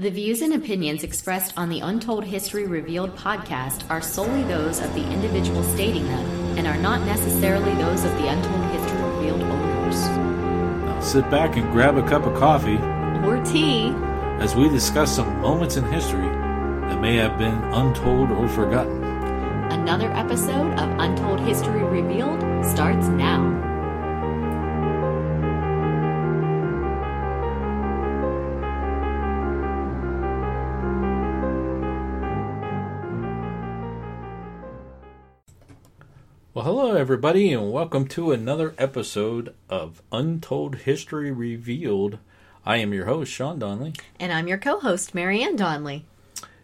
The views and opinions expressed on the Untold History Revealed podcast are solely those of the individual stating them and are not necessarily those of the Untold History Revealed owners. Now sit back and grab a cup of coffee or tea as we discuss some moments in history that may have been untold or forgotten. Another episode of Untold History Revealed starts now. Well, hello everybody, and welcome to another episode of Untold History Revealed. I am your host, Sean Donnelly. And I'm your co-host, Marianne Donnelly.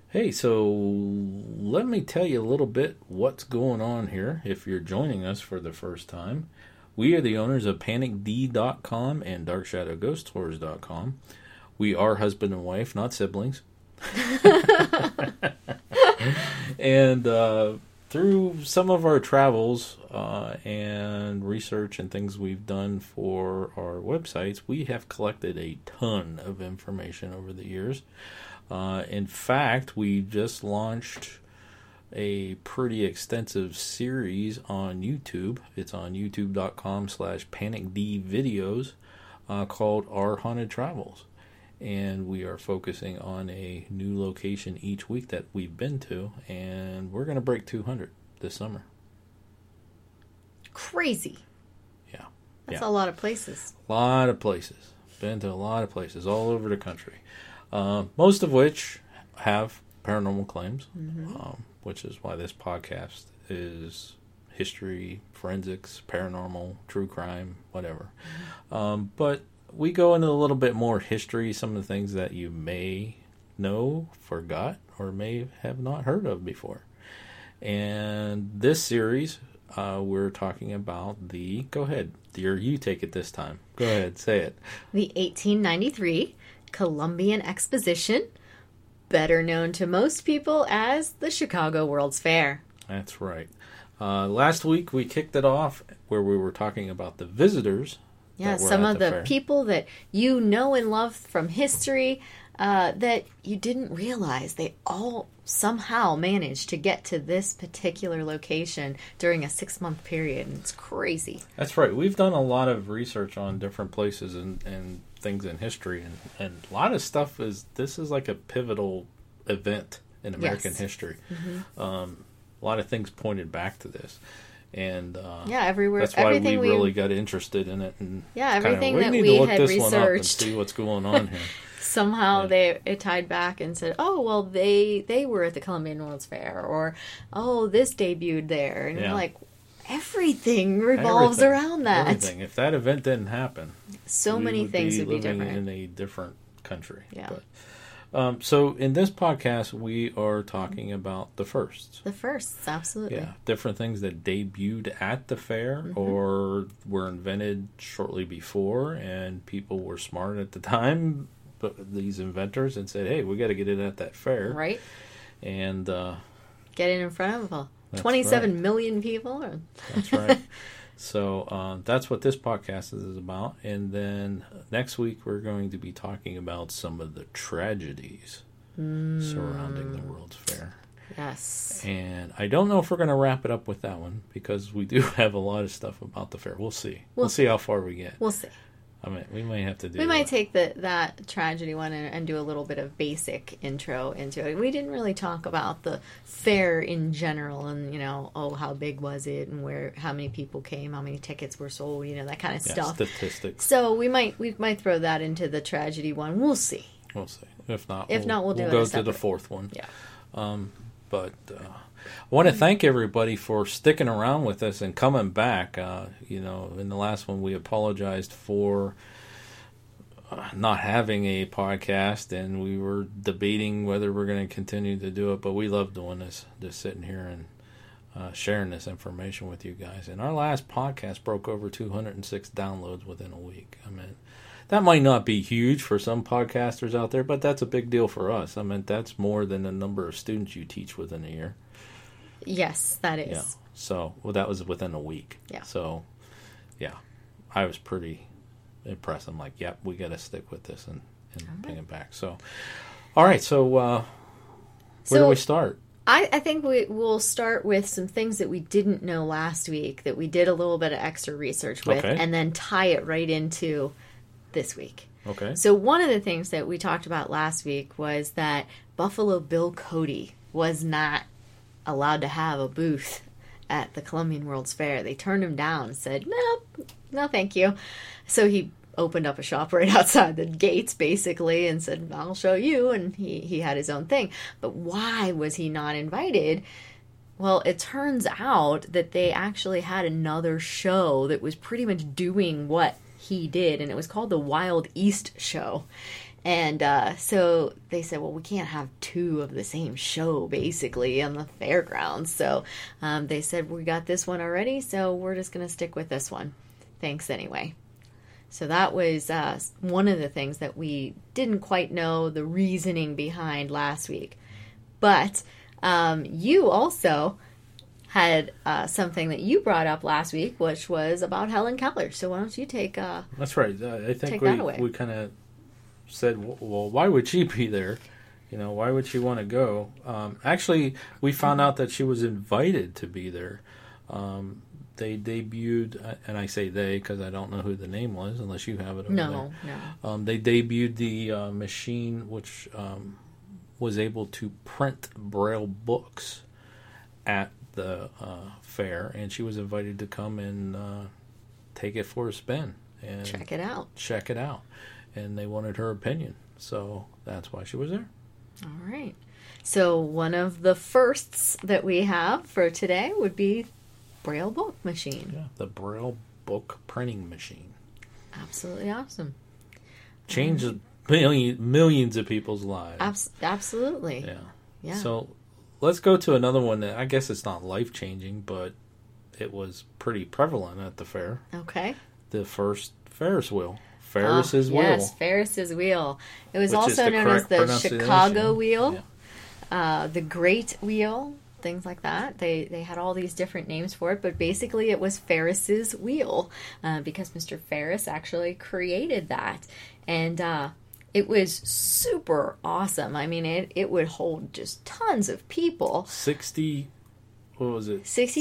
Hey, so let me tell you a little bit what's going on here if you're joining us for the first time. We are the owners of PanicD.com and DarkShadowGhostTours.com. We are husband and wife, not siblings. And, through some of our travels and research and things we've done for our websites, we have collected a ton of information over the years. In fact, we just launched a pretty extensive series on YouTube. It's on youtube.com/panicdvideos called Our Haunted Travels. And we are focusing on a new location each week that we've been to. And we're going to break 200 this summer. Crazy. Yeah. That's a lot of places. A lot of places. Been to a lot of places all over the country. Most of which have paranormal claims. Mm-hmm. Which is why this podcast is history, forensics, paranormal, true crime, whatever. Mm-hmm. But we go into a little bit more history, some of the things that you may know, forgot, or may have not heard of before. And this series, we're talking about the... Go ahead, dear, you take it this time. Go ahead, say it. The 1893 Columbian Exposition, better known to most people as the Chicago World's Fair. That's right. Last week, we kicked it off where we were talking about the visitors... Yeah, some of the people that you know and love from history that you didn't realize they all somehow managed to get to this particular location during a 6-month period. And it's crazy. That's right. We've done a lot of research on different places and things in history. And a lot of stuff is like a pivotal event in American history. Mm-hmm. A lot of things pointed back to this. And everywhere. That's why we really got interested in it. And everything that we had researched. We need to look this one up and see what's going on here. Somehow it tied back and said, oh, well, they were at the Columbian World's Fair. Or, oh, this debuted there. And you're like, everything revolves around that. Everything. If that event didn't happen, so many things would be different. In a different country. Yeah. But, so in this podcast, we are talking about the firsts. The firsts, absolutely. Yeah, different things that debuted at the fair or were invented shortly before, and people were smart at the time, but these inventors, and said, hey, we got to get it at that fair. Right. And get it in front of 27 million people. Or... That's right. So that's what this podcast is about. And then next week, we're going to be talking about some of the tragedies surrounding the World's Fair. Yes. And I don't know if we're going to wrap it up with that one, because we do have a lot of stuff about the fair. We'll see. We'll see how far we get. We'll see. I mean, we might have to do that. We might take that tragedy one and do a little bit of basic intro into it. We didn't really talk about the fair in general and, how big was it and how many people came, how many tickets were sold, that kind of stuff. Statistics. So we might throw that into the tragedy one. We'll see. We'll see. If not, we'll do it. We'll go to the fourth one. Yeah. I want to thank everybody for sticking around with us and coming back. In the last one, we apologized for not having a podcast, and we were debating whether we're going to continue to do it, but we love doing this, just sitting here and sharing this information with you guys. And our last podcast broke over 206 downloads within a week. I mean, that might not be huge for some podcasters out there, but that's a big deal for us. I mean, that's more than the number of students you teach within a year. Yes, that is. Yeah. So, that was within a week. Yeah. So, I was pretty impressed. I'm like, we got to stick with this and bring it back. So, All right, so where do we start? I think we'll start with some things that we didn't know last week that we did a little bit of extra research with, okay, and then tie it right into this week. Okay. So one of the things that we talked about last week was that Buffalo Bill Cody was not allowed to have a booth at the Columbian World's Fair. They turned him down and said, no, thank you. So he opened up a shop right outside the gates, basically, and said, I'll show you. And he had his own thing. But why was he not invited? Well, it turns out that they actually had another show that was pretty much doing what he did, and it was called the Wild East Show. And so they said, well, we can't have two of the same show, basically, on the fairgrounds. So they said, we got this one already, so we're just going to stick with this one. Thanks anyway. So that was one of the things that we didn't quite know the reasoning behind last week. But you also had something that you brought up last week, which was about Helen Keller. So why don't you take That's right. I think we kind of said, well, why would she be there? You know, why would she want to go? Actually, we found out that she was invited to be there. They debuted, and I say they because I don't know who the name was, unless you have it over there. No. They debuted the machine, which was able to print Braille books at the fair, and she was invited to come and take it for a spin and check it out, and they wanted her opinion, so that's why she was there. All right. So one of the firsts that we have for today would be Braille Book Machine. Yeah, the Braille Book Printing Machine. Absolutely awesome. Changes millions of people's lives. Absolutely. Yeah. So let's go to another one that I guess it's not life-changing, but it was pretty prevalent at the fair. Okay. The first Ferris wheel. Ferris's wheel. Yes, Ferris's wheel. It was also known as the Chicago wheel, the Great Wheel. Things like that. They had all these different names for it, but basically it was Ferris's wheel because Mr. Ferris actually created that, and it was super awesome. I mean, it would hold just tons of people. 60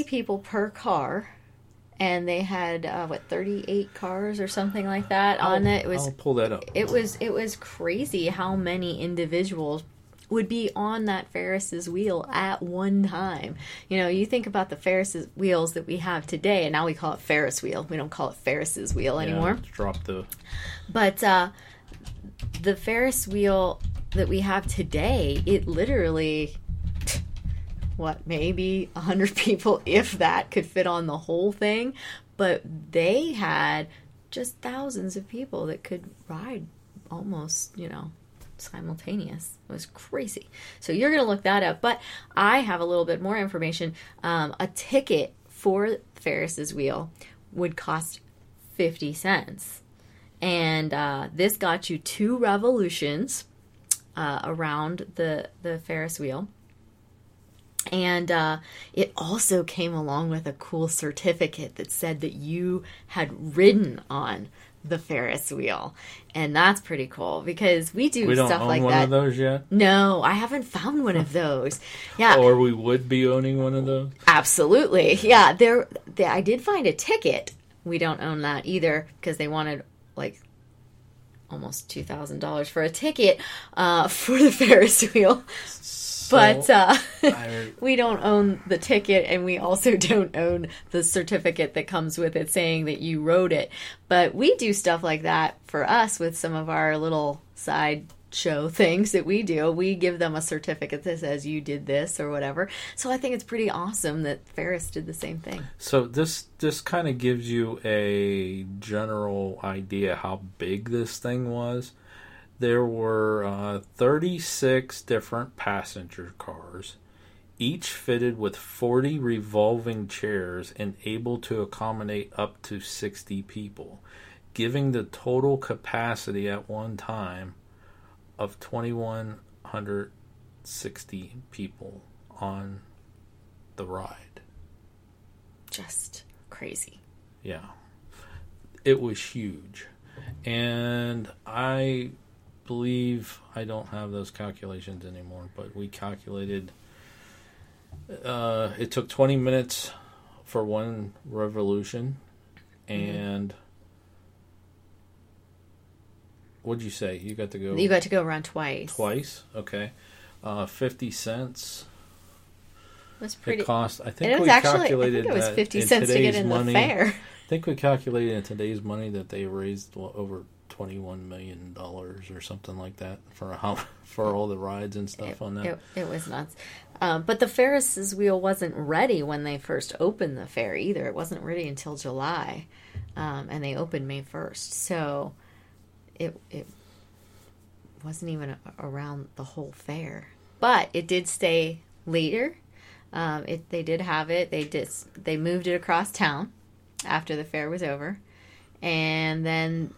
people per car, and they had 38 cars or something like that on it. I'll pull that up. It was crazy how many individuals would be on that Ferris's wheel at one time. You know, you think about the Ferris's wheels that we have today, and now we call it Ferris wheel. We don't call it Ferris's wheel anymore. But the Ferris wheel that we have today, it literally, maybe 100 people, if that, could fit on the whole thing. But they had just thousands of people that could ride almost, simultaneous. It was crazy. So you're going to look that up. But I have a little bit more information. A ticket for Ferris's wheel would cost 50 cents. And this got you 2 revolutions around the Ferris wheel. And it also came along with a cool certificate that said that you had ridden on the Ferris wheel, and that's pretty cool because we don't stuff own like one that. Of those yet? No, I haven't found one of those. Yeah, or we would be owning one of those. Absolutely, yeah. I did find a ticket. We don't own that either because they wanted like almost $2,000 for a ticket for the Ferris wheel. But we don't own the ticket, and we also don't own the certificate that comes with it saying that you rode it. But we do stuff like that for us with some of our little side show things that we do. We give them a certificate that says you did this or whatever. So I think it's pretty awesome that Ferris did the same thing. So this kind of gives you a general idea how big this thing was. There were 36 different passenger cars, each fitted with 40 revolving chairs and able to accommodate up to 60 people, giving the total capacity at one time of 2,160 people on the ride. Just crazy. Yeah. It was huge. And I believe I don't have those calculations anymore, but we calculated... it took 20 minutes for one revolution, and... Mm-hmm. What'd you say? You got to go... You got to go around twice. Twice? Okay. 50 cents. That's pretty... It cost... I think we calculated that... It was 50 cents to get in the fair. I think we calculated in today's money that they raised over $21 million or something like that for all the rides and stuff on that. It was nuts. But the Ferris wheel wasn't ready when they first opened the fair either. It wasn't ready until July, and they opened May 1st. So... It wasn't even around the whole fair, but it did stay later. They did have it. They moved it across town after the fair was over, and then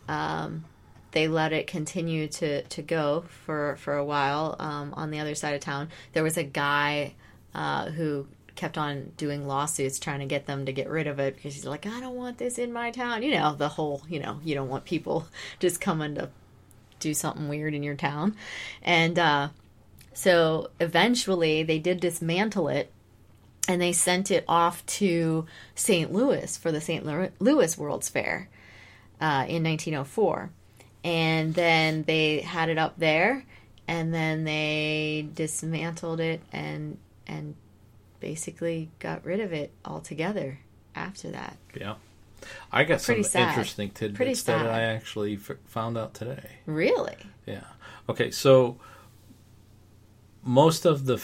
they let it continue to go for a while on the other side of town. There was a guy who kept on doing lawsuits trying to get them to get rid of it because he's like, I don't want this in my town. You know, the whole, you know, you don't want people just coming to do something weird in your town. And so eventually they did dismantle it, and they sent it off to St. Louis for the St. Louis World's Fair in 1904. And then they had it up there, and then they dismantled it and basically got rid of it altogether after that. Yeah. I got some interesting tidbits that I actually found out today. Really? Yeah. Okay, so most of the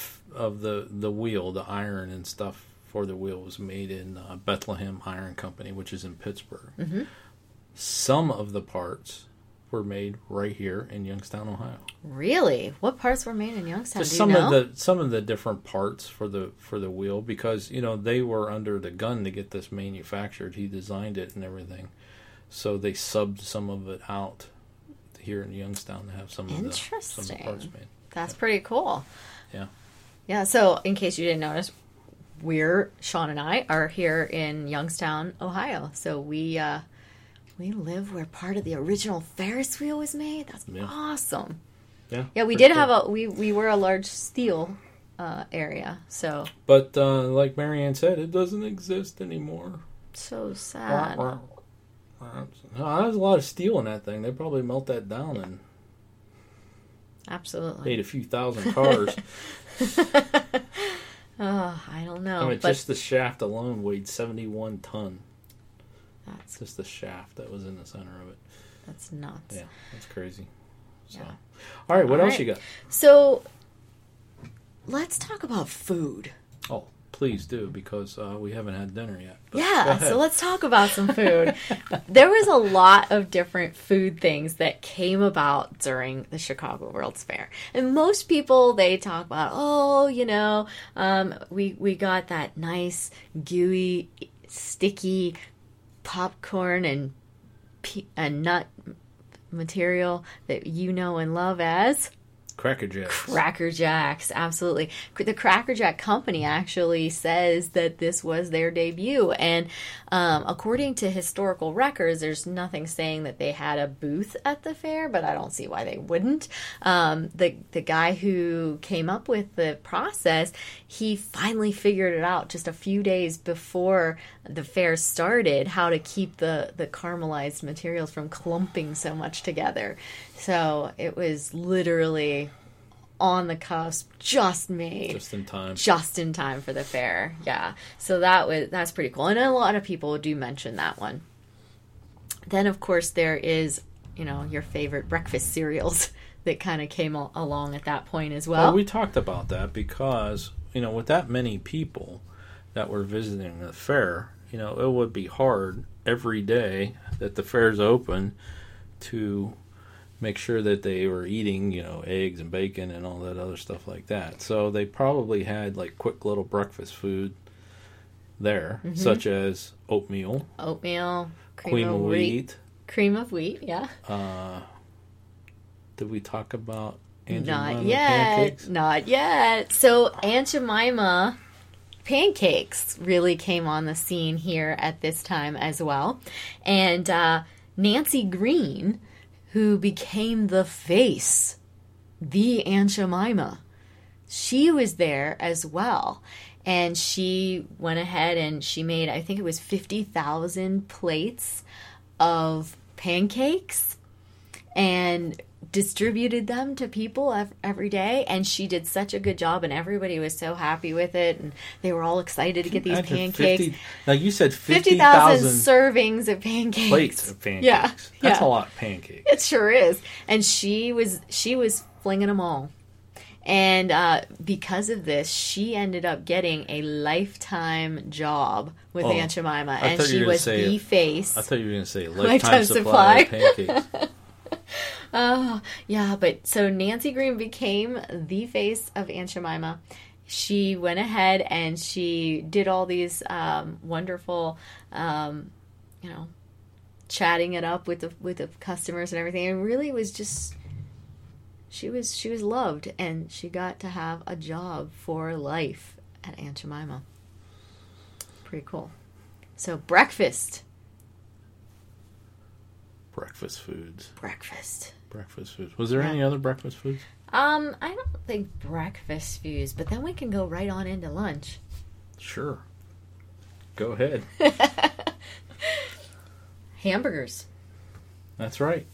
wheel, the iron and stuff for the wheel was made in Bethlehem Iron Company, which is in Pittsburgh. Mm-hmm. Some of the parts were made right here in Youngstown, Ohio. Really? What parts were made in Youngstown? Just some of the different parts for the wheel, because you know they were under the gun to get this manufactured. He designed it and everything, so they subbed some of it out here in Youngstown to have some of the parts made. That's pretty cool. Yeah. Yeah. So in case you didn't notice, Sean and I are here in Youngstown, Ohio. So we live where part of the original Ferris wheel was made. That's awesome. Yeah. Yeah, we did have we were a large steel area. So. But like Marianne said, it doesn't exist anymore. So sad. No, there's a lot of steel in that thing. They probably melt that down and absolutely made a few thousand cars. Oh, I don't know. I mean, just the shaft alone weighed 71 ton. That's just the shaft that was in the center of it. That's nuts. Yeah, that's crazy. So, yeah. All right, what else you got? So, let's talk about food. Oh, please do, because we haven't had dinner yet. Yeah, so let's talk about some food. There was a lot of different food things that came about during the Chicago World's Fair. And most people, they talk about, we got that nice, gooey, sticky popcorn and nut material that you know and love as Cracker Jacks. Cracker Jacks, absolutely. The Cracker Jack Company actually says that this was their debut, and according to historical records, there's nothing saying that they had a booth at the fair, but I don't see why they wouldn't. The guy who came up with the process, he finally figured it out just a few days before the fair started, how to keep the caramelized materials from clumping so much together. So it was literally on the cusp, just made. Just in time for the fair, yeah. So that's pretty cool. And a lot of people do mention that one. Then, of course, there is, you know, your favorite breakfast cereals that kind of came along at that point as well. Well, we talked about that because, you know, with that many people that were visiting the fair, you know, it would be hard every day that the fair's open to make sure that they were eating, you know, eggs and bacon and all that other stuff like that. So they probably had, like, quick little breakfast food there, mm-hmm. such as oatmeal. Cream of wheat. Cream of wheat, yeah. Did we talk about Aunt Jemima pancakes? Not yet. So Aunt Jemima pancakes really came on the scene here at this time as well. And Nancy Green, who became the face, the Aunt Jemima. She was there as well. And she went ahead and she made, I think it was 50,000 plates of pancakes and distributed them to people every day. And she did such a good job, and everybody was so happy with it. And they were all excited to get these pancakes. 50, now, you said 50,000 servings of pancakes. Plates of pancakes. Yeah. That's a lot of pancakes. It sure is. And she was flinging them all. And because of this, she ended up getting a lifetime job with Aunt Jemima. And she was the face. I thought you were going to say lifetime supply of pancakes. Oh, yeah. But so Nancy Green became the face of Aunt Jemima. She went ahead and she did all these wonderful, chatting it up with the customers and everything. And really it was just... She was loved, and she got to have a job for life at Aunt Jemima. Pretty cool. So breakfast. Breakfast foods. Breakfast foods. Was there any other breakfast foods? I don't think breakfast foods, but then we can go right on into lunch. Sure. Go ahead. Hamburgers. That's right.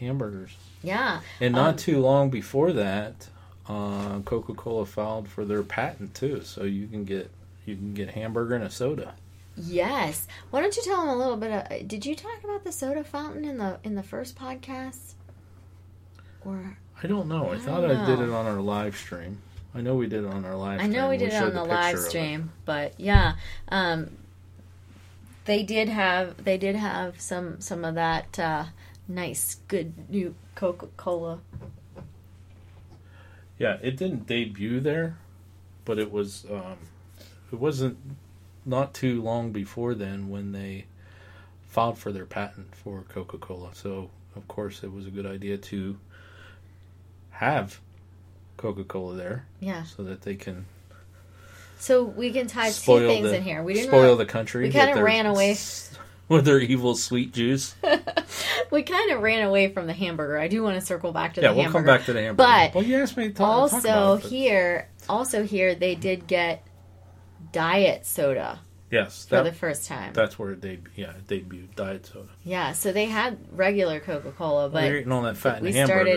Hamburgers. Yeah. And not too long before that, Coca-Cola filed for their patent too, so you can get hamburger and a soda. Yes. Why don't you tell them a little bit of, did you talk about the soda fountain in the first podcast? Or I don't know. I did it on our live stream. I know we did it on our live stream. I know we did it on the live stream, but yeah. They did have some of that nice, good new Coca-Cola. Yeah, it didn't debut there, but it was. It wasn't not too long before then when they filed for their patent for Coca-Cola. So of course it was a good idea to have Coca-Cola there. Yeah. So that they can. So we can tie two things in here. We didn't spoil the country. We kind of ran away. With their evil sweet juice. We kind of ran away from the hamburger. I do want to circle back to the hamburger. Yeah, we'll come back to the hamburger. But well, you asked me to talk about it. Also here, they did get diet soda. Yes. For the first time. That's where it debuted, diet soda. Yeah, so they had regular Coca-Cola, but you're eating all that fat in the hamburger. We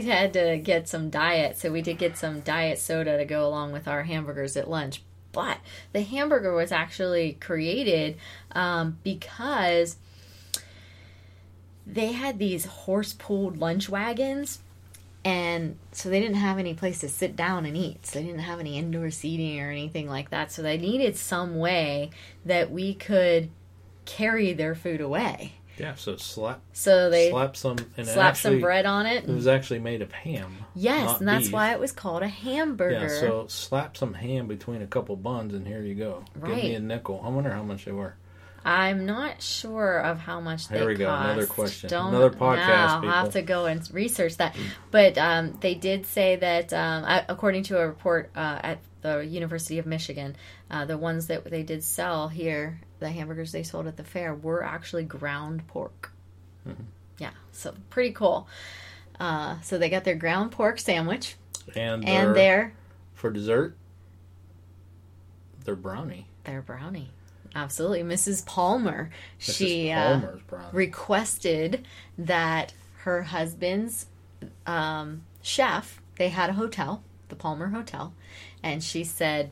had to get some diet, so we did get some diet soda to go along with our hamburgers at lunch. But the hamburger was actually created because they had these horse-pulled lunch wagons, and so they didn't have any place to sit down and eat. So they didn't have any indoor seating or anything like that. So they needed some way that we could carry their food away. Yeah, so they slapped some bread on it. It was actually made of ham. Yes, and that's beef. Why it was called a hamburger. Yeah, so slap some ham between a couple buns, and here you go. Right. Give me a nickel. I wonder how much they were. I'm not sure of how much they cost. Here we go, another question. Another podcast, people. I'll have to go and research that. But they did say that, according to a report at the University of Michigan, the ones that they did sell here, the hamburgers they sold at the fair, were actually ground pork. Mm-hmm. Yeah, so pretty cool. So they got their ground pork sandwich. And their... For dessert, their brownie. Absolutely. Mrs. Palmer, she requested that her husband's chef, they had a hotel, the Palmer Hotel, and she said,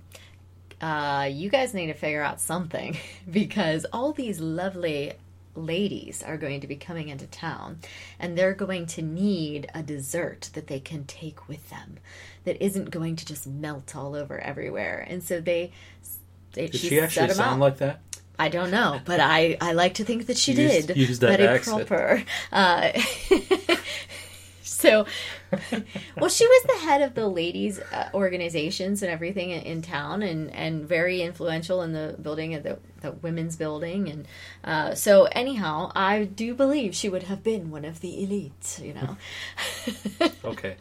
you guys need to figure out something because all these lovely ladies are going to be coming into town and they're going to need a dessert that they can take with them that isn't going to just melt all over everywhere. And so did she actually sound like that? I don't know, but I like to think that she did. Use that accent. So, well, she was the head of the ladies' organizations and everything in town, and very influential in the building of the women's building. And so, anyhow, I do believe she would have been one of the elite, Okay.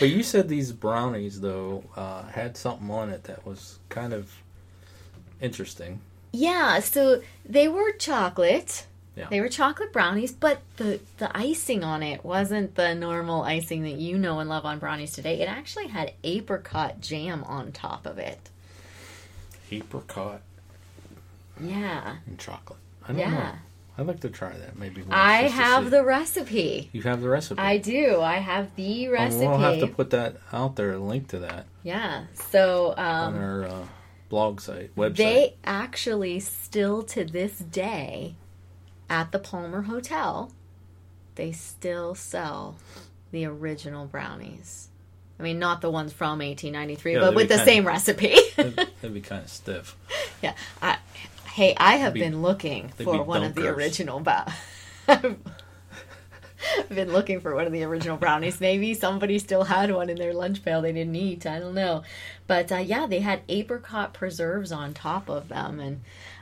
But you said these brownies, though, had something on it that was kind of... interesting. Yeah, so they were chocolate, Yeah. They were chocolate brownies, but the icing on it wasn't the normal icing that you know and love on brownies today. It actually had apricot jam on top of it. Apricot? Yeah. And chocolate. I don't know. I'd like to try that. Maybe I have the recipe. You have the recipe. I do. I have the recipe. We'll have to put that out there, a link to that. Yeah. So on our blog site, website. They actually still to this day at the Palmer Hotel, they still sell the original brownies. I mean, not the ones from 1893, but with the same recipe. That'd be kind of stiff. Yeah. Hey, I have been looking for one of the original. I've been looking for one of the original brownies. Maybe somebody still had one in their lunch pail they didn't eat. I don't know, but yeah, they had apricot preserves on top of them, and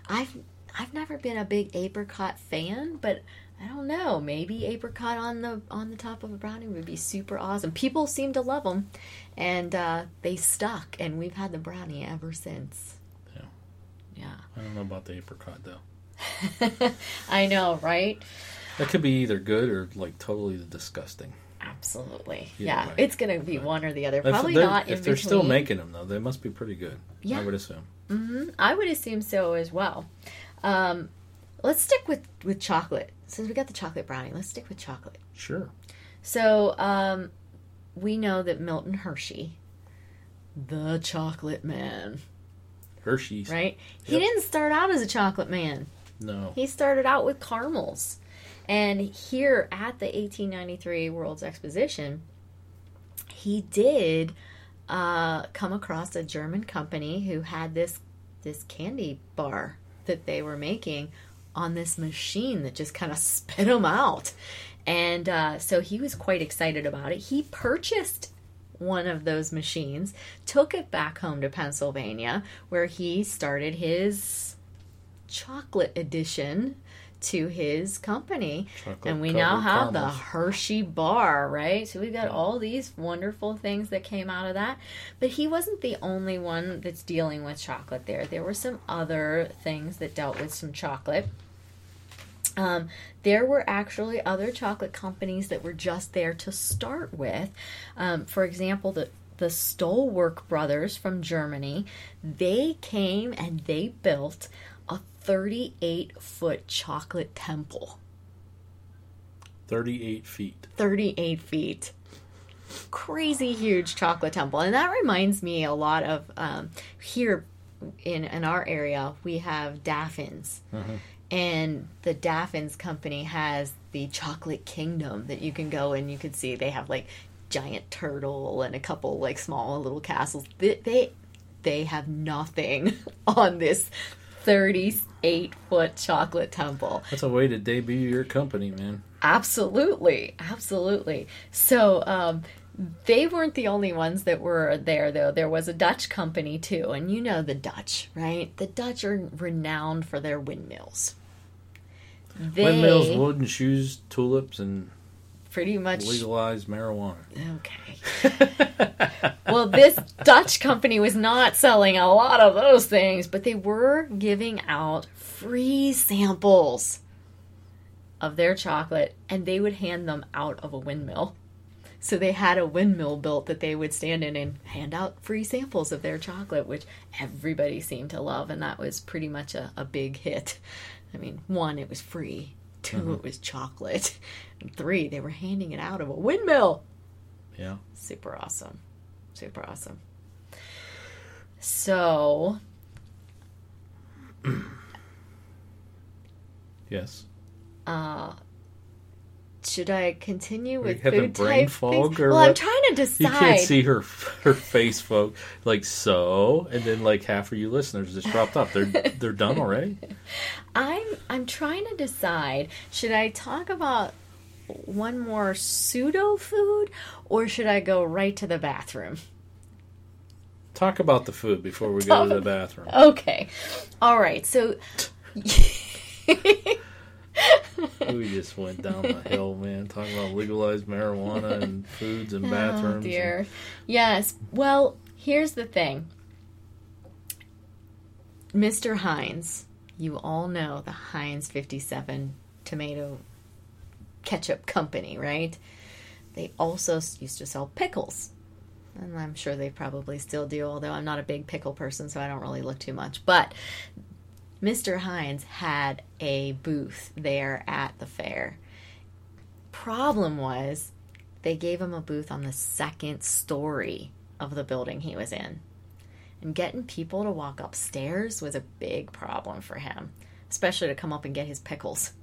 I've never been a big apricot fan, but I don't know. Maybe apricot on the top of a brownie would be super awesome. People seem to love them, and they stuck, and we've had the brownie ever since. Yeah. I don't know about the apricot, though. I know, right? That could be either good or, like, totally disgusting. Absolutely. Either way. It's going to be one or the other. Probably not in between. If they're still making them, though, they must be pretty good. Yeah. I would assume. Mm-hmm. I would assume so as well. Let's stick with chocolate. Since we got the chocolate brownie, let's stick with chocolate. Sure. So, we know that Milton Hershey, the chocolate man... Hershey's. Right? Yep. He didn't start out as a chocolate man. No. He started out with caramels. And here at the 1893 World's Exposition, he did come across a German company who had this candy bar that they were making on this machine that just kind of spit them out. And so he was quite excited about it. He purchased one of those machines, took it back home to Pennsylvania, where he started his chocolate addition to his company. Chocolate, and we now have the Hershey bar, right? So we've got all these wonderful things that came out of that. But he wasn't the only one that's dealing with chocolate there. There were some other things that dealt with some chocolate. There were actually other chocolate companies that were just there to start with. For example, the Stolwerk brothers from Germany, they came and they built a 38-foot chocolate temple. 38 feet. 38 feet. Crazy huge chocolate temple. And that reminds me a lot of here in our area, we have Daffins. Mm-hmm. And the Daffins company has the Chocolate Kingdom that you can go and you can see. They have like giant turtle and a couple like small little castles. They have nothing on this 38-foot chocolate temple. That's a way to debut your company, man. Absolutely. Absolutely. So, they weren't the only ones that were there, though. There was a Dutch company, too. And you know the Dutch, right? The Dutch are renowned for their windmills. Windmills, wooden shoes, tulips, and pretty much legalized marijuana. Okay. Well, this Dutch company was not selling a lot of those things, but they were giving out free samples of their chocolate, and they would hand them out of a windmill. So they had a windmill built that they would stand in and hand out free samples of their chocolate, which everybody seemed to love, and that was pretty much a big hit. I mean, 1, it was free. 2, mm-hmm. It was chocolate. And 3, they were handing it out of a windmill. Yeah. Super awesome. Super awesome. So. Yes. Should I continue with food type fog things? Well, I'm trying to decide. You can't see her face, folks. Like so, and then like half of you listeners just dropped off. They're done already. I'm trying to decide. Should I talk about one more pseudo food, or should I go right to the bathroom? Talk about the food before we go to the bathroom. Okay. All right. So. We just went down the hill, man, talking about legalized marijuana and foods and bathrooms. Oh, dear. Yes. Well, here's the thing. Mr. Heinz, you all know the Heinz 57 tomato ketchup company, right? They also used to sell pickles. And I'm sure they probably still do, although I'm not a big pickle person, so I don't really look too much. But Mr. Heinz had a booth there at the fair. Problem was, they gave him a booth on the second story of the building he was in. And getting people to walk upstairs was a big problem for him, especially to come up and get his pickles.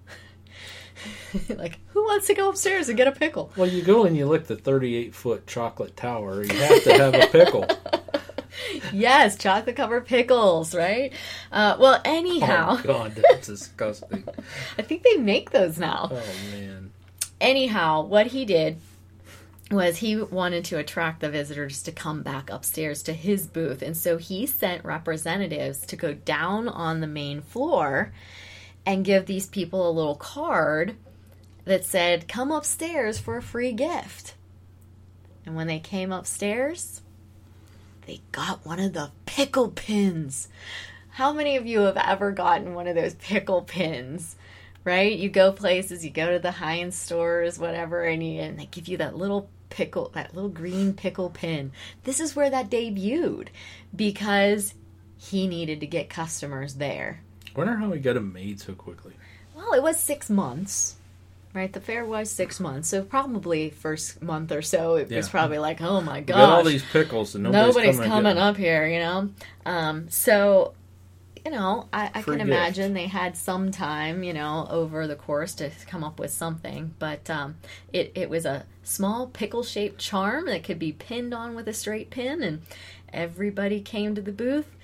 Like, who wants to go upstairs and get a pickle? Well, you go and you look at the 38-foot chocolate tower. You have to have a pickle. Yes, chocolate-covered pickles, right? Well, anyhow. Oh, God, that's disgusting. I think they make those now. Oh, man. Anyhow, what he did was he wanted to attract the visitors to come back upstairs to his booth. And so he sent representatives to go down on the main floor and give these people a little card that said, come upstairs for a free gift. And when they came upstairs, they got one of the pickle pins. How many of you have ever gotten one of those pickle pins? Right? You go places, you go to the Heinz stores, whatever, and they give you that little pickle, that little green pickle pin. This is where that debuted, because he needed to get customers there. I wonder how he got them made so quickly. Well, it was 6 months, right? The fair was 6 months, so probably first month or so, it was probably like, oh my gosh. Got all these pickles and nobody's coming up here, you know? So, you know, I can imagine they had some time, you know, over the course to come up with something. But it was a small pickle-shaped charm that could be pinned on with a straight pin, and everybody came to the booth.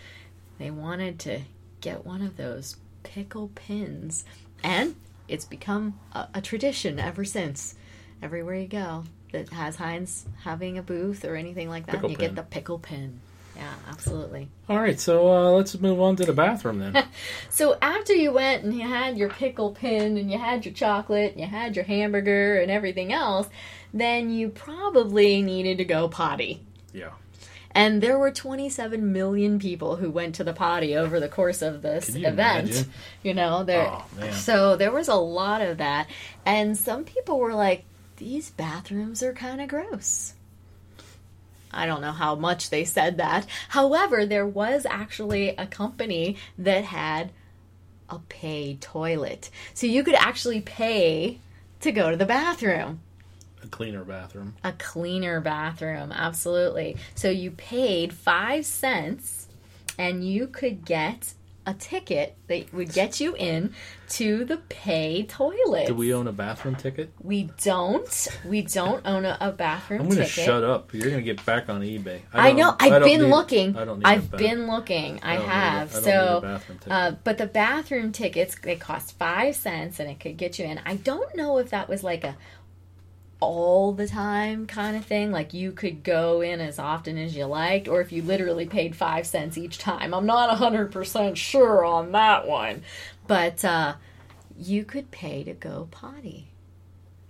They wanted to get one of those pickle pins, and it's become a tradition ever since. Everywhere you go that has Heinz having a booth or anything like that, you get the pickle pin. Yeah, absolutely. All right, so let's move on to the bathroom then. So after you went and you had your pickle pin and you had your chocolate and you had your hamburger and everything else, then you probably needed to go potty. Yeah. And there were 27 million people who went to the potty over the course of this event. Imagine? You know, so there was a lot of that. And some people were like, these bathrooms are kind of gross. I don't know how much they said that. However, there was actually a company that had a pay toilet. So you could actually pay to go to the bathroom. A cleaner bathroom. A cleaner bathroom, absolutely. So you paid 5 cents, and you could get a ticket that would get you in to the pay toilet. Do we own a bathroom ticket? We don't. We don't own a bathroom ticket. I'm going to shut up. You're going to get back on eBay. I've been looking. I've been looking. I have. But the bathroom tickets, they cost 5 cents, and it could get you in. I don't know if that was like a all the time kind of thing, like you could go in as often as you liked, or if you literally paid 5 cents each time. I'm not 100% sure on that one, but you could pay to go potty.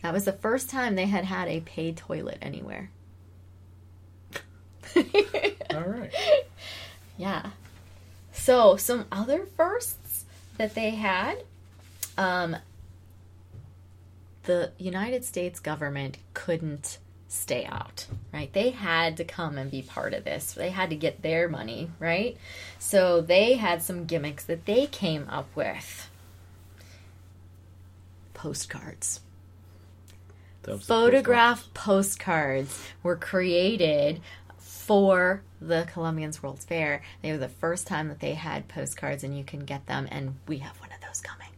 That was the first time they had a paid toilet anywhere. All right. Yeah. So some other firsts that they had, the United States government couldn't stay out, right? They had to come and be part of this. They had to get their money, right? So they had some gimmicks that they came up with. Postcards. Photograph postcards were created for the Columbian's World's Fair. They were the first time that they had postcards, and you can get them, and we have one of those coming.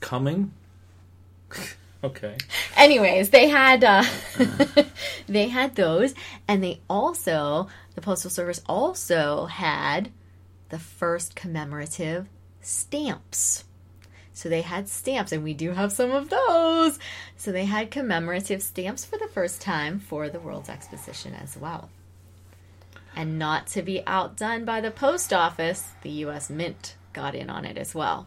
Coming? Okay. Anyways, they had they had those, and they also, the Postal Service also had the first commemorative stamps. So they had stamps, and we do have some of those. So they had commemorative stamps for the first time for the World's Exposition as well. And not to be outdone by the post office, the U.S. Mint got in on it as well.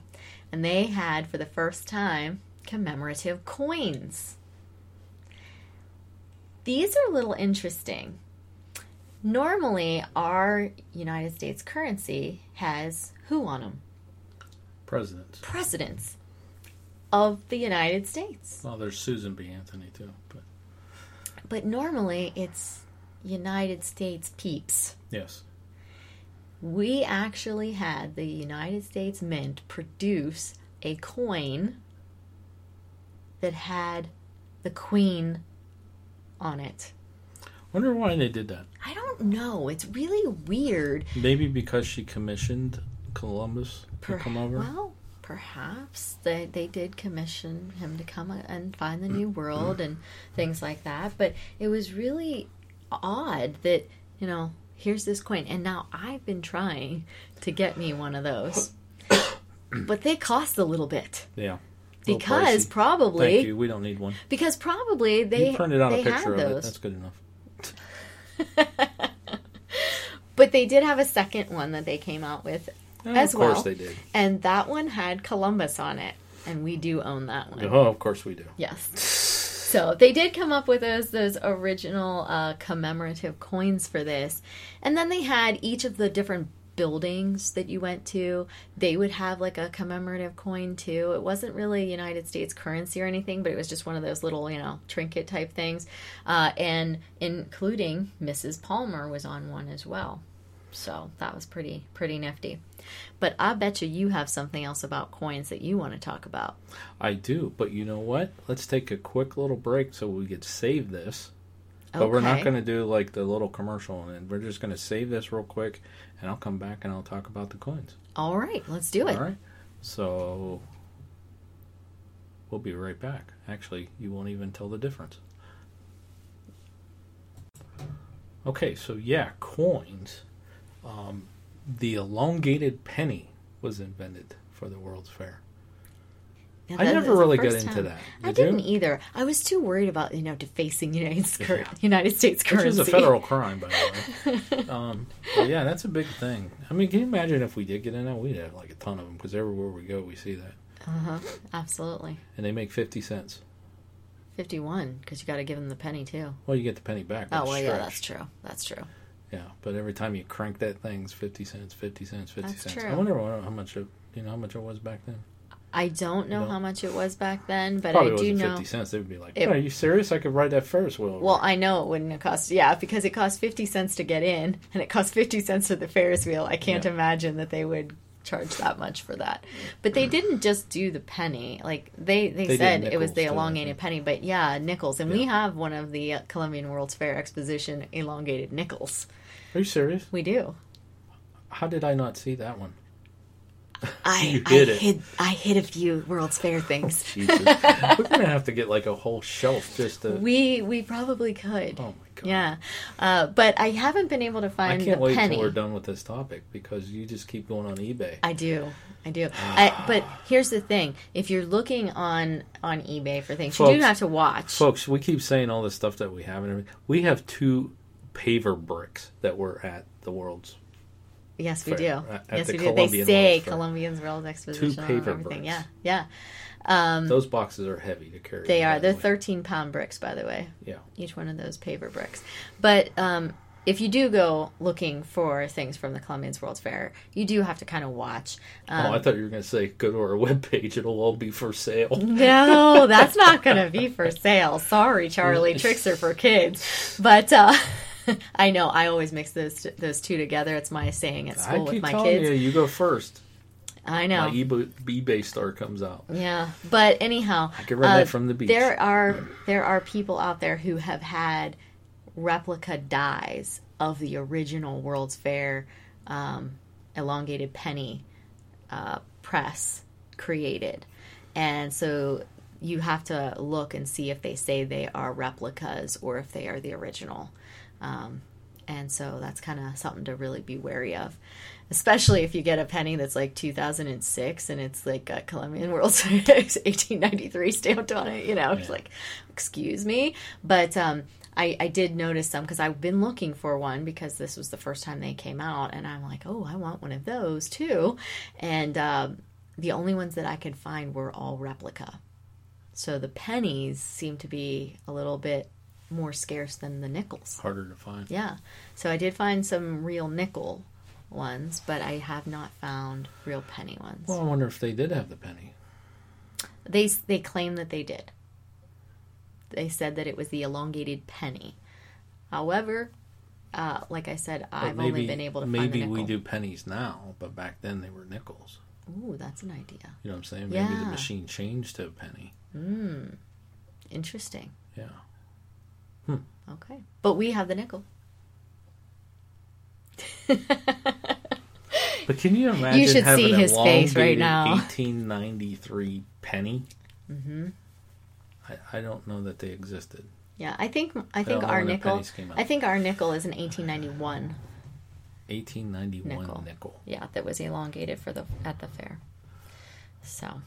And they had, for the first time, commemorative coins. These are a little interesting. Normally, our United States currency has who on them? Presidents. of the United States. Well, there's Susan B. Anthony, too. But normally it's United States peeps. Yes. We actually had the United States Mint produce a coin that had the Queen on it. Wonder why they did that. I don't know. It's really weird. Maybe because she commissioned Columbus to come over? Well, perhaps they did commission him to come and find the New World and things like that. But it was really odd that, you know, here's this coin. And now I've been trying to get me one of those. But they cost a little bit. Yeah. Because probably... Thank you. We don't need one. Because probably they had those. You printed out a picture of it. That's good enough. But they did have a second one that they came out with as well. Of course they did. And that one had Columbus on it. And we do own that one. Oh, of course we do. Yes. So they did come up with those original commemorative coins for this. And then they had each of the different buildings that you went to. They would have like a commemorative coin too. It wasn't really United States currency or anything, but it was just one of those little, you know, trinket type things. And including Mrs. Palmer was on one as well. So that was pretty nifty. But I bet you have something else about coins that you want to talk about. I do, but you know what? Let's take a quick little break so we could save this. Okay. But we're not going to do like the little commercial, and we're just going to save this real quick, and I'll come back and I'll talk about the coins. All right, let's do it. All right, so we'll be right back. Actually, you won't even tell the difference. Okay, so yeah, coins. The elongated penny was invented for the World's Fair. Now, I never really got into that. I didn't either. I was too worried about, you know, defacing United States currency. Which is a federal crime, by the way. But yeah, that's a big thing. I mean, can you imagine if we did get in that? We'd have like a ton of them, because everywhere we go, we see that. Uh-huh. Absolutely. And they make 50 cents. 51, because you got to give them the penny, too. Well, you get the penny back. Oh, well, yeah, that's true. Yeah, but every time you crank that thing, it's 50 cents, 50 cents, 50 that's cents. True. I wonder how much it was back then. I don't know how much it was back then, but I do know. Probably wasn't 50 cents. They would be like, are you serious? I could ride that Ferris wheel. Well, I know it wouldn't have cost. Yeah, because it cost 50 cents to get in, and it cost 50 cents for the Ferris wheel. I can't imagine that they would charge that much for that. But they didn't just do the penny. Like, they said nickels, it was the elongated penny, but yeah, nickels. And we have one of the Columbian World's Fair Exposition elongated nickels. Are you serious? We do. How did I not see that one? I hid a few World's Fair things. Oh, Jesus. We're going to have to get like a whole shelf just to... We probably could. Oh, my God. Yeah. But I haven't been able to find the penny. I can't wait until we're done with this topic, because you just keep going on eBay. I do. But here's the thing. If you're looking on eBay for things, folks, you do have to watch. Folks, we keep saying all this stuff that we have and everything. We have 2 paver bricks that were at the World's. Yes, we do. Yes, we do. They say Columbian's World Exposition. 2 paper bricks. Yeah. Those boxes are heavy to carry. They are. They're 13-pound bricks, by the way. Yeah. Each one of those paper bricks. But if you do go looking for things from the Columbian's World's Fair, you do have to kind of watch. I thought you were going to say, go to our webpage. It'll all be for sale. No, that's not going to be for sale. Sorry, Charlie. Tricks are for kids. But... I know. I always mix those two together. It's my saying at school with my kids. I keep telling you, you go first. I know. My eBay star comes out. Yeah, but anyhow, I can run that from the beach. There are people out there who have had replica dies of the original World's Fair elongated penny press created, and so you have to look and see if they say they are replicas or if they are the original. And so that's kind of something to really be wary of, especially if you get a penny that's like 2006 and it's like a Columbian World's Fair 1893 stamped on it, you know, it's like, excuse me. But, I did notice some, because I've been looking for one, because this was the first time they came out, and I'm like, oh, I want one of those too. And, the only ones that I could find were all replica. So the pennies seem to be a little bit more scarce than the nickels. Harder to find. Yeah. So I did find some real nickel ones, but I have not found real penny ones. Well, I wonder if they did have the penny. They claim that they did. They said that it was the elongated penny. However, like I said, I've only been able to find the nickel. Maybe we do pennies now, but back then they were nickels. Ooh, that's an idea. You know what I'm saying? Yeah. Maybe the machine changed to a penny. Mm. Interesting. Yeah. Hmm. Okay. But we have the nickel. But can you imagine you should having see his face right now. 1893 penny? Mm-hmm. I don't know that they existed. Yeah, I think our nickel. I think our nickel is an 1891. 1891 nickel. Yeah, that was elongated for at the fair. So,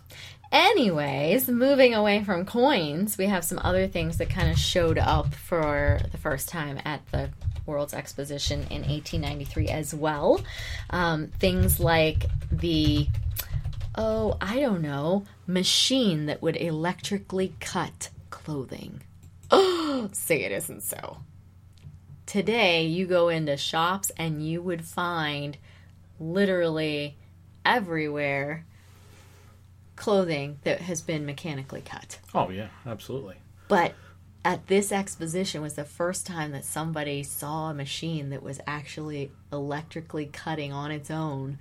anyways, moving away from coins, we have some other things that kind of showed up for the first time at the World's Exposition in 1893 as well. Things like the, machine that would electrically cut clothing. Oh, say it isn't so. Today, you go into shops and you would find literally everywhere clothing that has been mechanically cut. Oh, yeah, absolutely. But at this exposition was the first time that somebody saw a machine that was actually electrically cutting on its own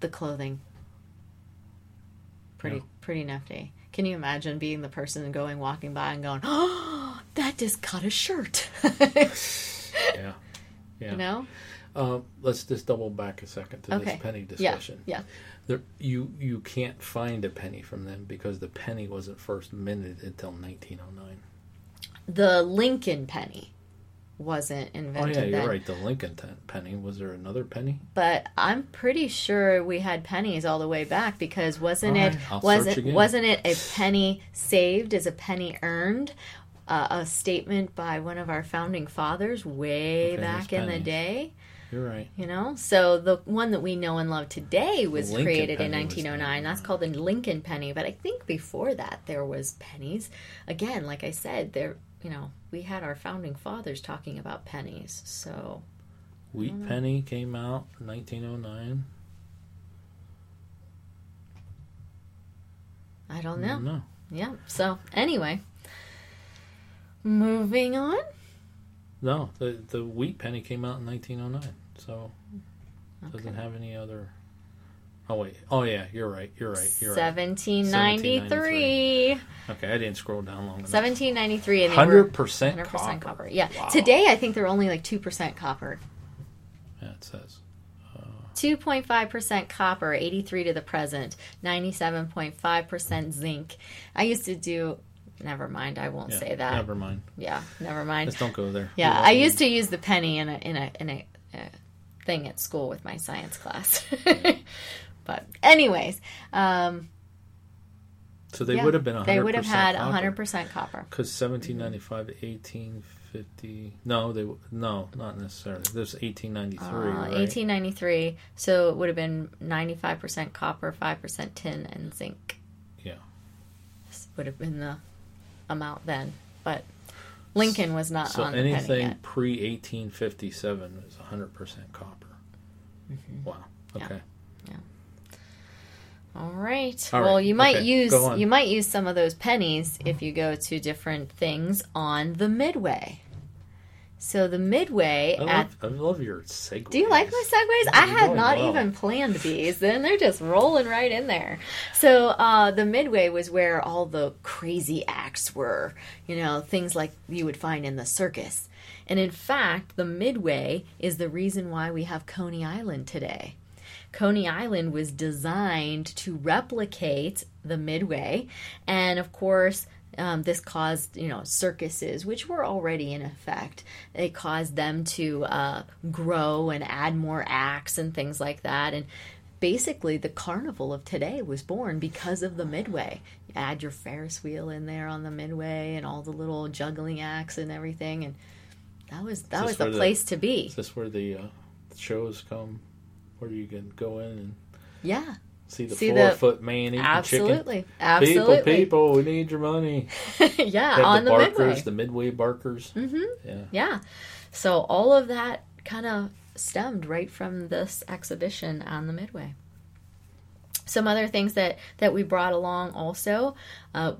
the clothing. Pretty nifty. Can you imagine being the person walking by and going, oh, that just cut a shirt? Yeah. Yeah. You know? Let's just double back a second to this penny discussion. Yeah. You can't find a penny from them because the penny wasn't first minted until 1909. The Lincoln penny wasn't invented then. Oh, yeah, you're right. The Lincoln penny. Was there another penny? But I'm pretty sure we had pennies all the way back because wasn't it a penny saved as a penny earned? A statement by one of our founding fathers way back in the day. You're right. You know, so the one that we know and love today was created in 1909. That's called the Lincoln penny. But I think before that there was pennies. Again, like I said, there. You know, we had our founding fathers talking about pennies, so... Wheat penny came out in 1909. I don't know. No. Yeah, so, anyway. Moving on. No, the wheat penny came out in 1909, so... Okay. Doesn't have any other... Oh, wait. Oh, yeah. You're right. 1793. Okay, I didn't scroll down long enough. 1793. And 100% copper. Yeah. Wow. Today, I think they're only like 2% copper. Yeah, it says. 2.5% copper, 83 to the present, 97.5% zinc. I used to do... Never mind. I won't say that. Never mind. Yeah, never mind. Just don't go there. Yeah, I used to use the penny in a thing at school with my science class. But anyways, so they would have been 100% they would have had 100% copper because 1795 to 1850 not necessarily there's 1893 right? 1893 so it would have been 95% copper, 5% tin and zinc. Yeah, this would have been the amount then, but Lincoln was not on the penny yet. So anything pre-1857 is 100% copper. Mm-hmm. Wow. Okay. Yeah. All right. Well, you might use some of those pennies if you go to different things on the Midway. So the Midway I love your segues. Do you like my segues? I had not even planned these. Then they're just rolling right in there. So the Midway was where all the crazy acts were, you know, things like you would find in the circus. And in fact, the Midway is the reason why we have Coney Island today. Coney Island was designed to replicate the Midway. And of course... this caused, circuses, which were already in effect. It caused them to grow and add more acts and things like that. And basically, the carnival of today was born because of the Midway. You add your Ferris wheel in there on the Midway and all the little juggling acts and everything. And that was the place to be. Is this where the shows come, where you can go in and... Yeah. See the 4-foot man eating chicken. Absolutely. People, we need your money. Yeah, on the Midway. The Midway barkers. Mm-hmm. Yeah. So all of that kind of stemmed right from this exhibition on the Midway. Some other things that we brought along also,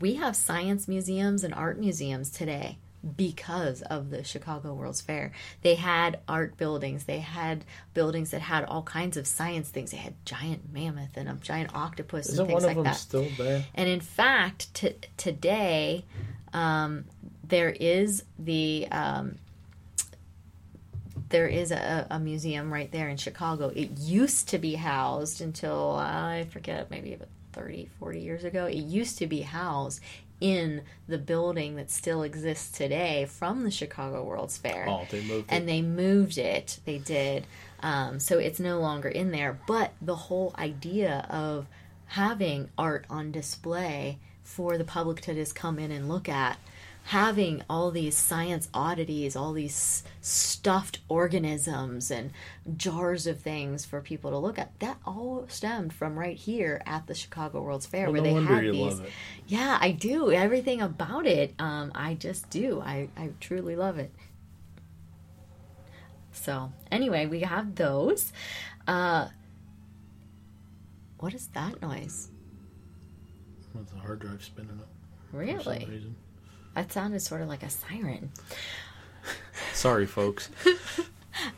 we have science museums and art museums today because of the Chicago World's Fair. They had art buildings. They had buildings that had all kinds of science things. They had giant mammoth and a giant octopus and things like that. Isn't one of them still there? And in fact, today there is the... There is a museum right there in Chicago. It used to be housed until, I forget, maybe about 30, 40 years ago. It used to be housed in the building that still exists today from the Chicago World's Fair. Oh, they moved it. And they moved it. They did. So it's no longer in there. But the whole idea of having art on display for the public to just come in and look at, having all these science oddities, all these stuffed organisms and jars of things for people to look at, that all stemmed from right here at the Chicago World's Fair, well, where no wonder you love it. Yeah, I do. Everything about it, I just do. I truly love it. So, anyway, we have those. What is that noise? Well, the hard drive spinning up. Really? For some reason. That sounded sort of like a siren. Sorry, folks.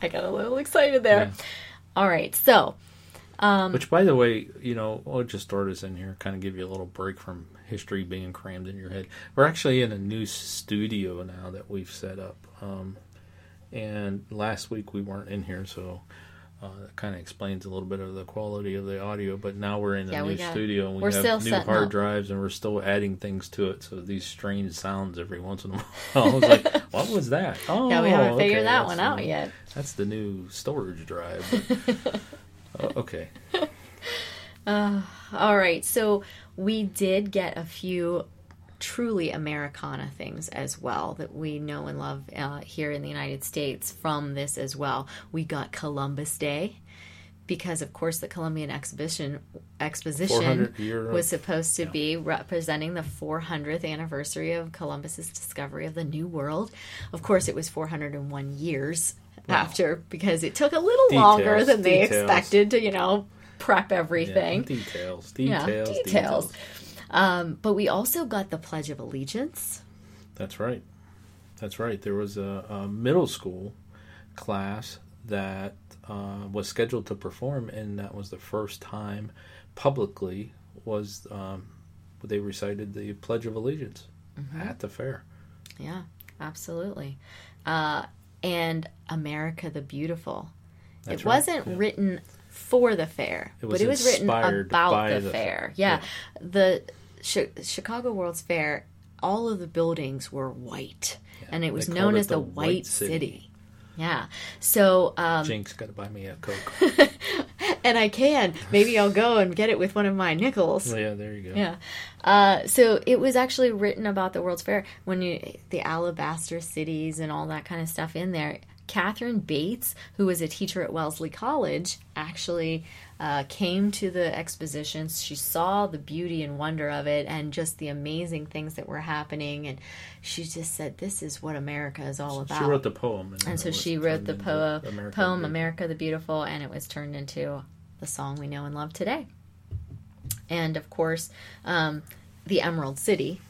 I got a little excited there. Yeah. All right, so. Which, by the way, you know, I'll just throw this in here, kind of give you a little break from history being crammed in your head. We're actually in a new studio now that we've set up. And last week we weren't in here, so that kind of explains a little bit of the quality of the audio. But now we're in a new studio, and we have new hard drives, and we're still adding things to it. So these strange sounds every once in a while. I was like, what was that? Oh, yeah, we haven't figured that one out yet. That's the new storage drive. But, okay. All right. So we did get a few truly Americana things as well that we know and love here in the United States from this as well. We got Columbus Day because, of course, the Columbian Exposition was supposed to be representing the 400th anniversary of Columbus's discovery of the New World. Of course, it was 401 years after, because it took a little longer than they expected to, prep everything. Yeah, details. But we also got the Pledge of Allegiance. That's right. There was a middle school class that was scheduled to perform, and that was the first time publicly was they recited the Pledge of Allegiance at the fair. Yeah, absolutely. And America the Beautiful. It wasn't written for the fair, but it was written about the fair. Yeah. The Chicago World's Fair, all of the buildings were white, and it was known as the White City. Yeah. So Jinx got to buy me a Coke. And I can. Maybe I'll go and get it with one of my nickels. Well, yeah, there you go. Yeah. So it was actually written about the World's Fair, when the alabaster cities and all that kind of stuff in there. Catherine Bates, who was a teacher at Wellesley College, actually came to the exposition. She saw the beauty and wonder of it and just the amazing things that were happening. And she just said, this is what America is all about. She wrote the poem. And so she wrote the poem, America the Beautiful, and it was turned into the song we know and love today. And, of course, the Emerald City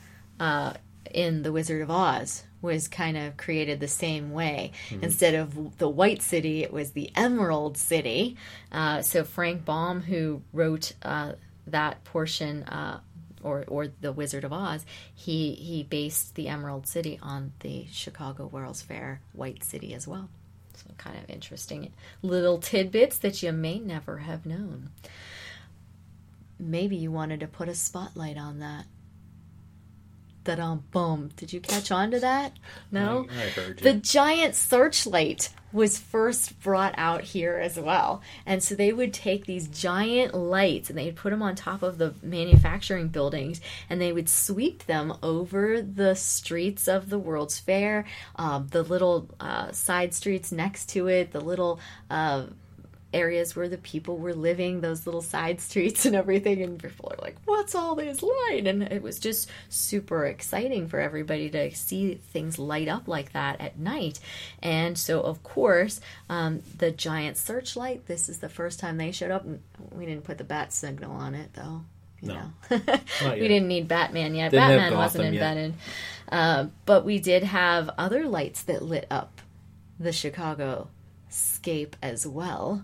in The Wizard of Oz was kind of created the same way. Mm-hmm. Instead of the White City, it was the Emerald City. So Frank Baum, who wrote that portion or the Wizard of Oz, he based the Emerald City on the Chicago World's Fair White City as well. So kind of interesting little tidbits that you may never have known. Maybe you wanted to put a spotlight on that. Boom. Did you catch on to that? No? I heard you. The giant searchlight was first brought out here as well. And so they would take these giant lights and they'd put them on top of the manufacturing buildings, and they would sweep them over the streets of the World's Fair, the little side streets next to it, the little areas where the people were living, those little side streets and everything, and people are like, what's all this light? And it was just super exciting for everybody to see things light up like that at night. And so, of course, the giant searchlight, this is the first time they showed up. We didn't put the bat signal on it, though. No. We didn't need Batman yet. Didn't Batman wasn't invented. But we did have other lights that lit up the Chicago scape as well.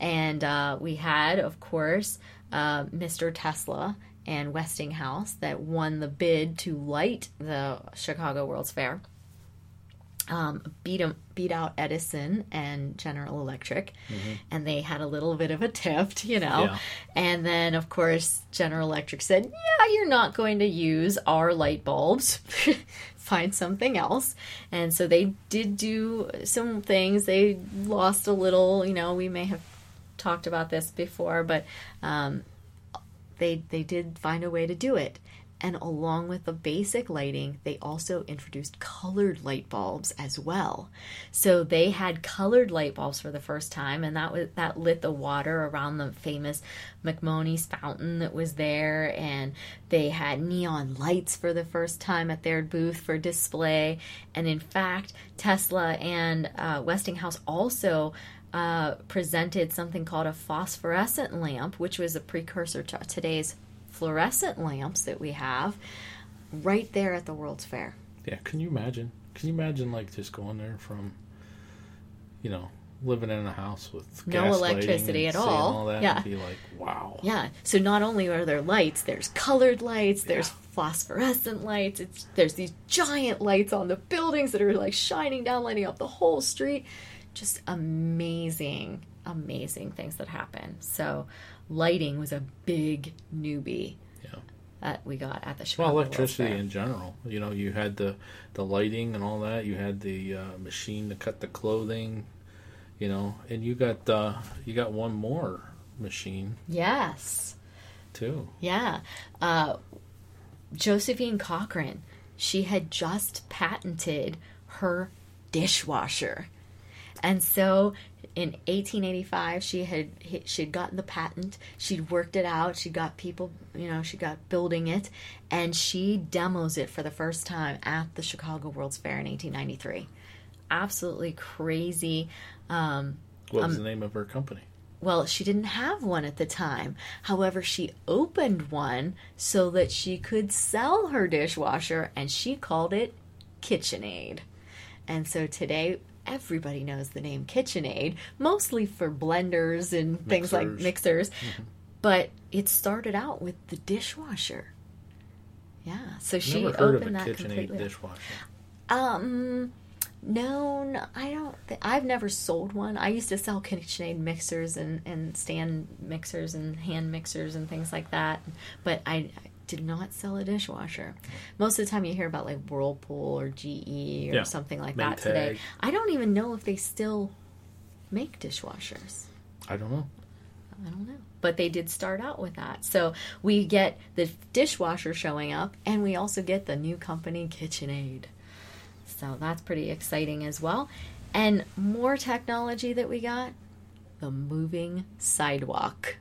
And we had, of course, Mr. Tesla and Westinghouse that won the bid to light the Chicago World's Fair. Beat out Edison and General Electric, and they had a little bit of a tiff, you know. Yeah. And then, of course, General Electric said, yeah, you're not going to use our light bulbs. Find something else. And so they did do some things. They lost a little, you know, we may have talked about this before, but they did find a way to do it. And along with the basic lighting, they also introduced colored light bulbs as well. So they had colored light bulbs for the first time, and that lit the water around the famous McMoney's fountain that was there. And they had neon lights for the first time at their booth for display. And in fact, Tesla and Westinghouse also presented something called a phosphorescent lamp, which was a precursor to today's fluorescent lamps that we have right there at the World's Fair. Yeah, can you imagine? Can you imagine, like, just going there from, you know, living in a house with no gas electricity at all that, yeah, and be like, wow. Yeah. So not only are there lights, there's colored lights, there's phosphorescent lights, there's these giant lights on the buildings that are like shining down, lighting up the whole street. Just amazing things that happen. So lighting was a big newbie that we got at the Chicago World's Fair. Well, electricity in general. You know, you had the lighting and all that. You had the machine to cut the clothing, you know, and you got one more machine. Yes. Too. Yeah. Josephine Cochran, she had just patented her dishwasher. And so in 1885, she'd gotten the patent. She'd worked it out. She got people, you know, she got building it, and she demos it for the first time at the Chicago World's Fair in 1893. Absolutely crazy. What was the name of her company? Well, she didn't have one at the time. However, she opened one so that she could sell her dishwasher, and she called it KitchenAid. And so today, everybody knows the name KitchenAid, mostly for blenders and things like mixers. Mm-hmm. But it started out with the dishwasher. Yeah, so she opened that completely. Never heard of a KitchenAid dishwasher. No, I don't. I've never sold one. I used to sell KitchenAid mixers and stand mixers and hand mixers and things like that. But I did not sell a dishwasher. Most of the time you hear about like Whirlpool or GE or something like that today. I don't even know if they still make dishwashers. I don't know. But they did start out with that. So we get the dishwasher showing up, and we also get the new company KitchenAid. So that's pretty exciting as well. And more technology that we got, the moving sidewalk.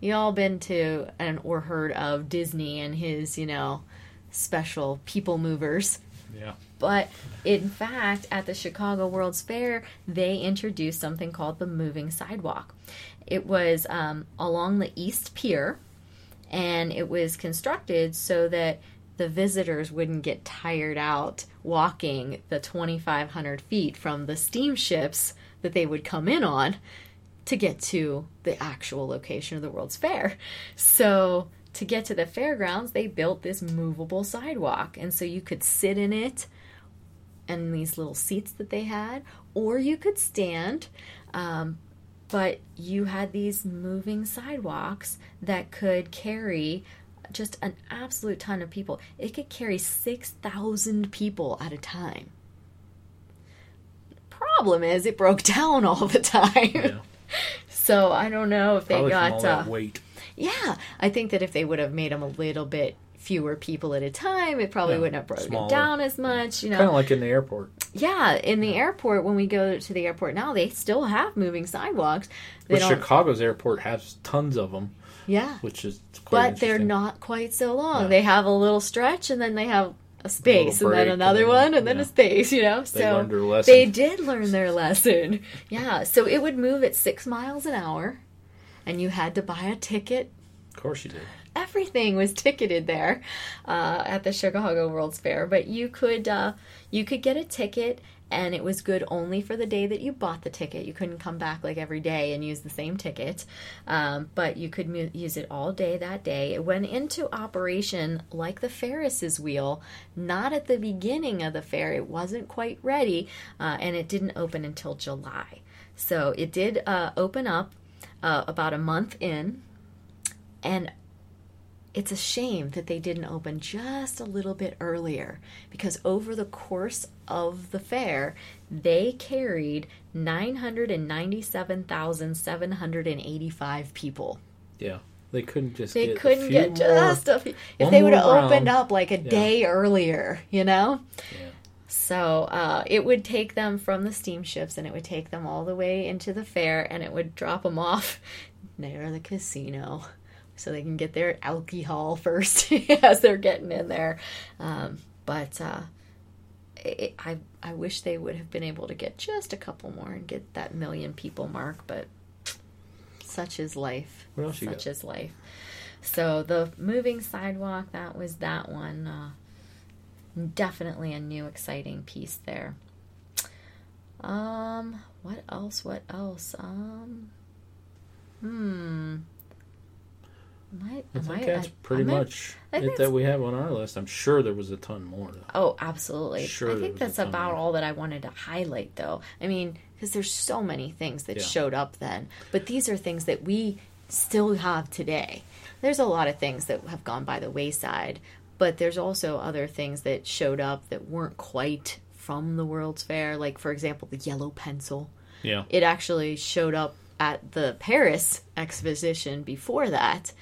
You all been to or heard of Disney and his, you know, special people movers. Yeah. But in fact, at the Chicago World's Fair, they introduced something called the moving sidewalk. It was along the East Pier, and it was constructed so that the visitors wouldn't get tired out walking the 2,500 feet from the steamships that they would come in on to get to the actual location of the World's Fair. So to get to the fairgrounds, they built this movable sidewalk. And so you could sit in it and these little seats that they had, or you could stand. But you had these moving sidewalks that could carry just an absolute ton of people. It could carry 6,000 people at a time. Problem is, it broke down all the time. Yeah. So I don't know if probably they got weight. Yeah, I think that if they would have made them a little bit fewer people at a time. It probably wouldn't have broken down as much. You know, kind of like in the airport. Yeah, in the airport, when we go to the airport now, they still have moving sidewalks. But Chicago's airport has tons of them. Yeah. Which is quite interesting. But they're not quite so long. No. They have a little stretch, and then they have a space, and then another one, and then a space, you know. So they learned their lesson. They did learn their lesson. Yeah, so it would move at 6 miles an hour, and you had to buy a ticket. Of course you did. Everything was ticketed there at the Chicago World's Fair, but you could get a ticket, and it was good only for the day that you bought the ticket. You couldn't come back like every day and use the same ticket, but you could use it all day that day. It went into operation like the Ferris wheel, not at the beginning of the fair. It wasn't quite ready, and it didn't open until July. So it did open up about a month in, and it's a shame that they didn't open just a little bit earlier, because over the course of the fair, they carried 997,785 people. Yeah, they couldn't just get a few more. They couldn't get just a few. If they would have opened up like a day earlier, you know? Yeah. So it would take them from the steamships, and it would take them all the way into the fair, and it would drop them off near the casino, so they can get their alcohol first as they're getting in there. I wish they would have been able to get just a couple more and get that 1 million people mark, but such is life. What else you got? Such is life. So the moving sidewalk, that was that one. Definitely a new exciting piece there. What else? I think that's pretty much it that we have on our list. I'm sure there was a ton more, though. Oh, absolutely. I think that's about all that I wanted to highlight, though. I mean, because there's so many things that showed up then. But these are things that we still have today. There's a lot of things that have gone by the wayside, but there's also other things that showed up that weren't quite from the World's Fair. Like, for example, the yellow pencil. Yeah. It actually showed up at the Paris Exposition before that.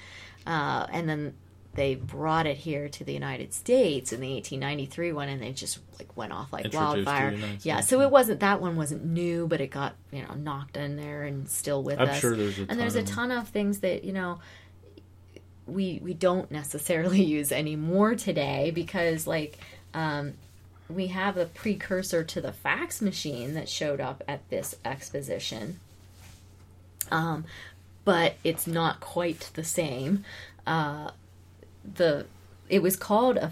And then they brought it here to the United States in the 1893 one, and they just like went off like wildfire. Yeah, so that one wasn't new, but it got knocked in there and still with us. I'm sure there's a ton. And there's a ton of things that we don't necessarily use anymore today, because like we have the precursor to the fax machine that showed up at this exposition. But it's not quite the same. It was called a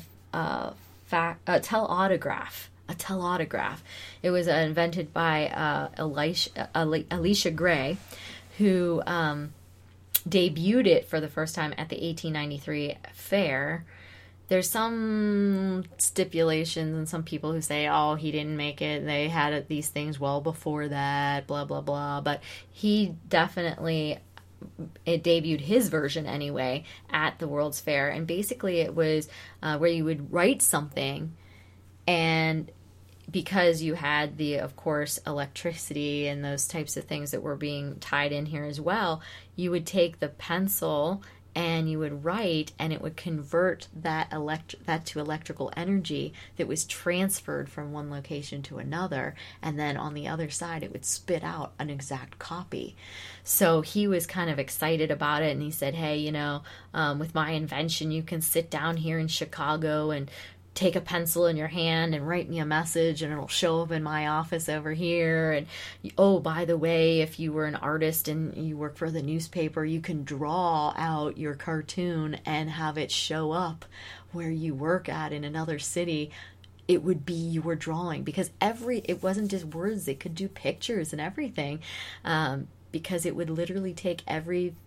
telautograph. A telautograph. It was invented by Alicia Gray, who debuted it for the first time at the 1893 fair. There's some stipulations and some people who say, oh, he didn't make it. They had these things well before that, blah, blah, blah. But he definitely... It debuted his version anyway at the World's Fair, and basically it was where you would write something, and because you had electricity and those types of things that were being tied in here as well, you would take the pencil and you would write, and it would convert that to electrical energy that was transferred from one location to another, and then on the other side it would spit out an exact copy. So he was kind of excited about it, and he said, hey, with my invention, you can sit down here in Chicago and take a pencil in your hand and write me a message, and it'll show up in my office over here. And, oh, by the way, if you were an artist and you work for the newspaper, you can draw out your cartoon and have it show up where you work at in another city. It would be your drawing, because it wasn't just words. They could do pictures and everything, because it would literally take everything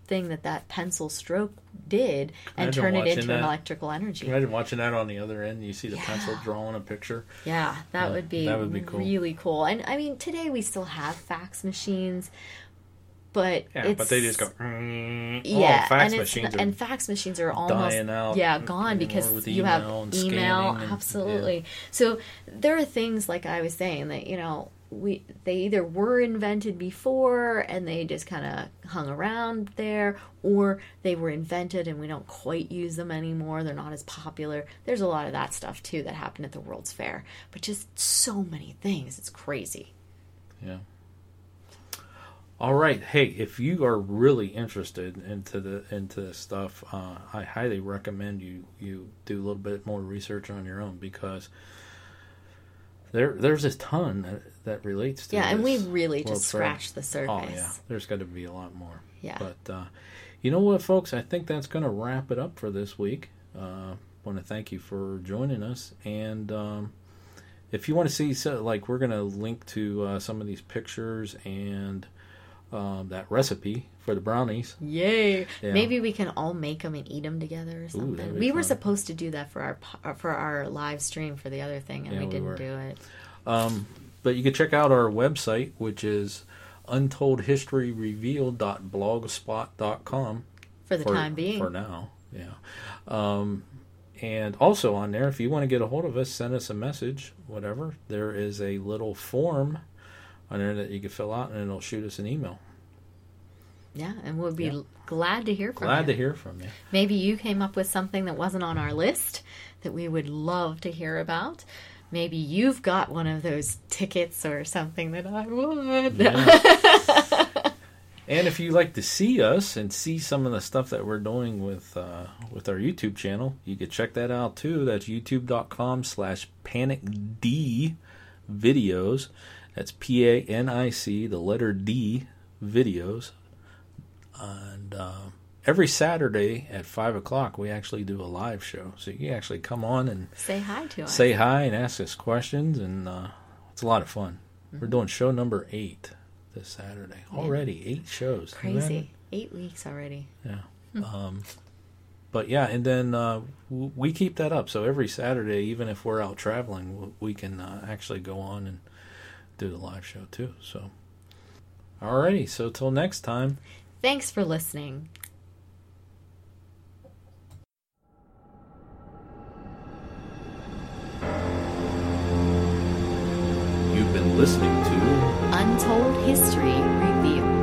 that pencil stroke did and turn it into an electrical energy. Imagine watching that on the other end. You see the pencil drawing a picture. Yeah, that would be really cool. And, I mean, today we still have fax machines, But yeah, it's, but they just go. Yeah, and fax machines are almost dying out. Yeah, gone because you have email. Absolutely. Yeah. So there are things like I was saying that they either were invented before and they just kind of hung around there, or they were invented and we don't quite use them anymore. They're not as popular. There's a lot of that stuff too that happened at the World's Fair, but just so many things. It's crazy. Yeah. All right, hey, if you are really interested into this stuff, I highly recommend you do a little bit more research on your own, because there's a ton that relates to. Yeah, and we really just scratched the surface. Oh yeah, there's got to be a lot more. Yeah. But you know what, folks? I think that's going to wrap it up for this week. Want to thank you for joining us, and. If you want to see, we're going to link to some of these pictures and that recipe for the brownies. Yay! Yeah. Maybe we can all make them and eat them together or something. Ooh, we were supposed to do that for our live stream for the other thing, and we didn't do it. But you can check out our website, which is untoldhistoryrevealed.blogspot.com. For the time being. For now, yeah. And also on there, if you want to get a hold of us, send us a message, whatever. There is a little form on there that you can fill out, and it'll shoot us an email. Yeah, and we'll be glad to hear from you. Glad to hear from you. Maybe you came up with something that wasn't on our list that we would love to hear about. Maybe you've got one of those tickets or something that I would. Yeah. And if you'd like to see us and see some of the stuff that we're doing with our YouTube channel, you could check that out too. That's youtube.com/panicdvideos. That's PANIC, the letter D, videos. And every Saturday at 5 o'clock, we actually do a live show. So you can actually come on and say hi to us. Say hi and ask us questions. And it's a lot of fun. Mm-hmm. We're doing show number 8. This Saturday. Already 8 shows. Crazy. 8 weeks already. Yeah. But yeah, and then we keep that up. So every Saturday, even if we're out traveling, we can actually go on and do the live show too. So, alrighty. So till next time. Thanks for listening. You've been listening to Untold History Revealed.